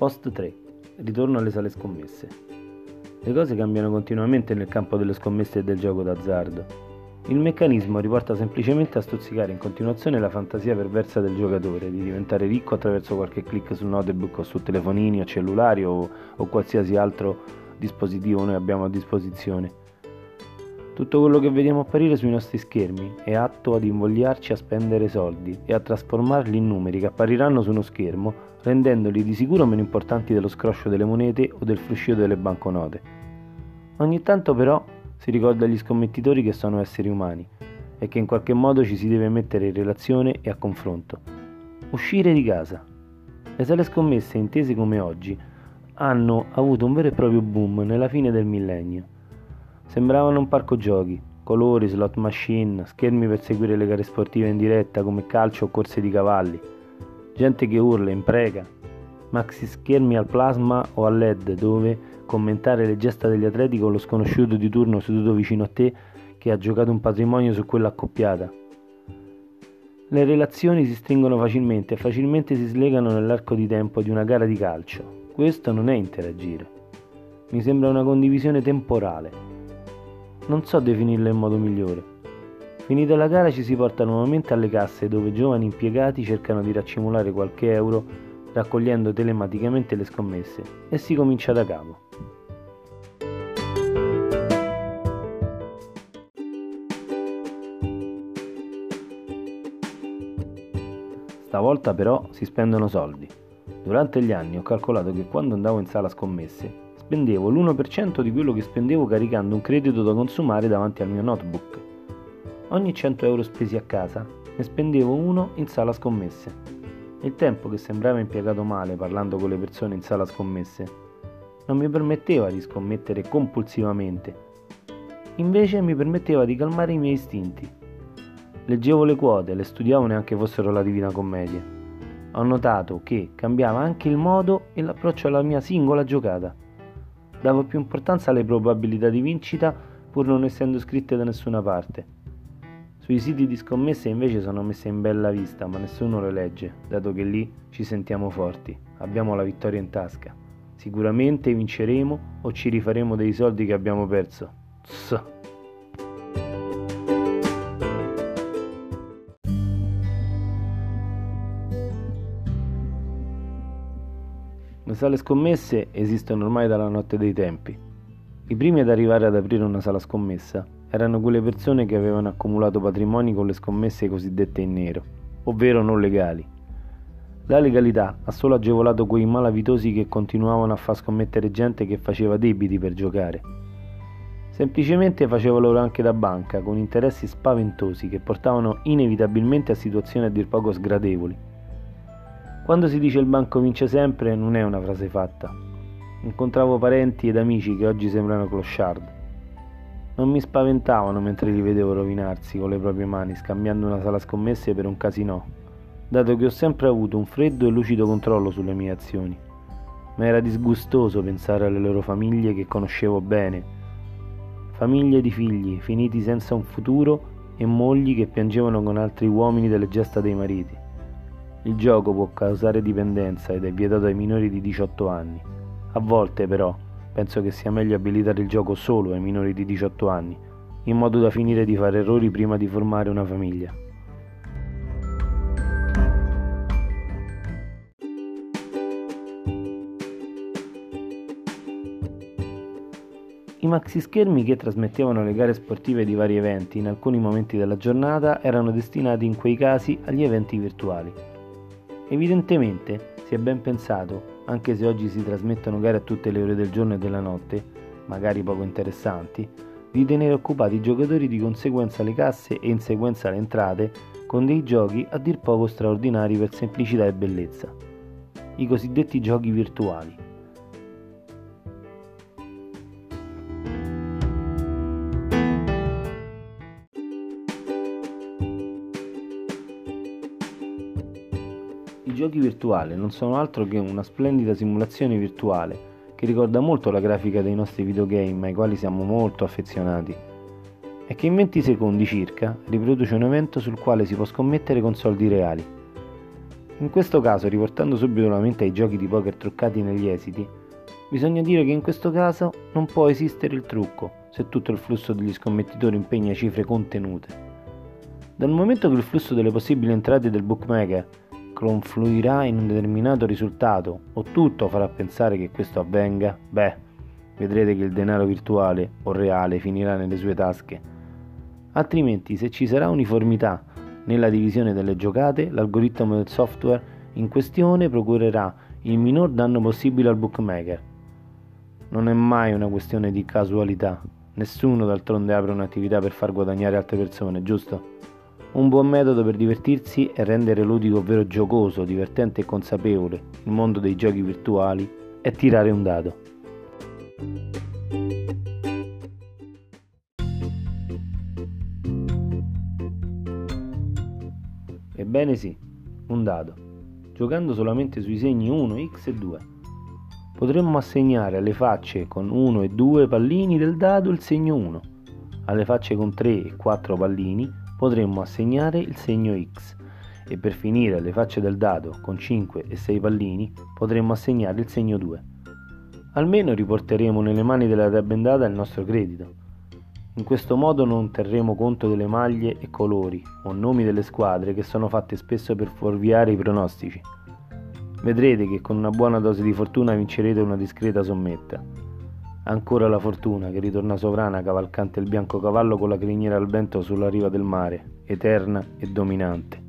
Post 3. Ritorno alle sale scommesse. Le cose cambiano continuamente nel campo delle scommesse e del gioco d'azzardo. Il meccanismo riporta semplicemente a stuzzicare in continuazione la fantasia perversa del giocatore di diventare ricco attraverso qualche click sul notebook o su telefonini o cellulari o qualsiasi altro dispositivo noi abbiamo a disposizione. Tutto quello che vediamo apparire sui nostri schermi è atto ad invogliarci a spendere soldi e a trasformarli in numeri che appariranno su uno schermo, rendendoli di sicuro meno importanti dello scroscio delle monete o del fruscio delle banconote. Ogni tanto però si ricorda agli scommettitori che sono esseri umani e che in qualche modo ci si deve mettere in relazione e a confronto. Uscire di casa. Le sale scommesse, intese come oggi, hanno avuto un vero e proprio boom nella fine del millennio. Sembravano un parco giochi, colori, slot machine, schermi per seguire le gare sportive in diretta come calcio o corse di cavalli, gente che urla, impreca, maxi schermi al plasma o a LED dove commentare le gesta degli atleti con lo sconosciuto di turno seduto vicino a te che ha giocato un patrimonio su quella accoppiata. Le relazioni si stringono facilmente e facilmente si slegano nell'arco di tempo di una gara di calcio. Questo non è interagire. Mi sembra una condivisione temporale. Non so definirla in modo migliore. Finita la gara ci si porta nuovamente alle casse dove giovani impiegati cercano di raccimolare qualche euro raccogliendo telematicamente le scommesse e si comincia da capo. Stavolta però si spendono soldi. Durante gli anni ho calcolato che quando andavo in sala scommesse spendevo l'1% di quello che spendevo caricando un credito da consumare davanti al mio notebook. Ogni 100 euro spesi a casa ne spendevo uno in sala scommesse. Il tempo che sembrava impiegato male parlando con le persone in sala scommesse non mi permetteva di scommettere compulsivamente, invece mi permetteva di calmare i miei istinti. Leggevo le quote, le studiavo neanche fossero la Divina Commedia. Ho notato che cambiava anche il modo e l'approccio alla mia singola giocata. Davo più importanza alle probabilità di vincita pur non essendo scritte da nessuna parte. Sui siti di scommesse invece sono messe in bella vista, ma nessuno le legge, dato che lì ci sentiamo forti, abbiamo la vittoria in tasca. Sicuramente vinceremo o ci rifaremo dei soldi che abbiamo perso. Le sale scommesse esistono ormai dalla notte dei tempi. I primi ad arrivare ad aprire una sala scommessa erano quelle persone che avevano accumulato patrimoni con le scommesse cosiddette in nero, ovvero non legali. La legalità ha solo agevolato quei malavitosi che continuavano a far scommettere gente che faceva debiti per giocare. Semplicemente faceva loro anche da banca, con interessi spaventosi che portavano inevitabilmente a situazioni a dir poco sgradevoli. Quando si dice il banco vince sempre, non è una frase fatta. Incontravo parenti ed amici che oggi sembrano clochard. Non mi spaventavano mentre li vedevo rovinarsi con le proprie mani, scambiando una sala scommesse per un casinò, dato che ho sempre avuto un freddo e lucido controllo sulle mie azioni. Ma era disgustoso pensare alle loro famiglie che conoscevo bene. Famiglie di figli finiti senza un futuro e mogli che piangevano con altri uomini delle gesta dei mariti. Il gioco può causare dipendenza ed è vietato ai minori di 18 anni. A volte però penso che sia meglio abilitare il gioco solo ai minori di 18 anni, in modo da finire di fare errori prima di formare una famiglia. I maxischermi che trasmettevano le gare sportive di vari eventi in alcuni momenti della giornata erano destinati in quei casi agli eventi virtuali. Evidentemente si è ben pensato, anche se oggi si trasmettono gare a tutte le ore del giorno e della notte, magari poco interessanti, di tenere occupati i giocatori, di conseguenza le casse e in sequenza le entrate, con dei giochi a dir poco straordinari per semplicità e bellezza. I cosiddetti giochi virtuali. I giochi virtuali non sono altro che una splendida simulazione virtuale che ricorda molto la grafica dei nostri videogame ai quali siamo molto affezionati e che in 20 secondi circa riproduce un evento sul quale si può scommettere con soldi reali. In questo caso, riportando subito la mente ai giochi di poker truccati negli esiti, bisogna dire che in questo caso non può esistere il trucco se tutto il flusso degli scommettitori impegna cifre contenute. Dal momento che il flusso delle possibili entrate del bookmaker confluirà in un determinato risultato, o tutto farà pensare che questo avvenga, vedrete che il denaro virtuale o reale finirà nelle sue tasche. Altrimenti, se ci sarà uniformità nella divisione delle giocate, l'algoritmo del software in questione procurerà il minor danno possibile al bookmaker. Non è mai una questione di casualità. Nessuno d'altronde apre un'attività per far guadagnare altre persone, giusto? Un buon metodo per divertirsi è rendere ludico, ovvero giocoso, divertente e consapevole, il mondo dei giochi virtuali e tirare un dado. Ebbene sì, un dado, giocando solamente sui segni 1, X e 2. Potremmo assegnare alle facce con 1 e 2 pallini del dado il segno 1, alle facce con 3 e 4 pallini potremmo assegnare il segno X e per finire alle facce del dado con 5 e 6 pallini potremmo assegnare il segno 2. Almeno riporteremo nelle mani della tabendata il nostro credito. In questo modo non terremo conto delle maglie e colori o nomi delle squadre che sono fatte spesso per fuorviare i pronostici. Vedrete che con una buona dose di fortuna vincerete una discreta sommetta. Ancora la fortuna che ritorna sovrana cavalcante il bianco cavallo con la criniera al vento sulla riva del mare, eterna e dominante.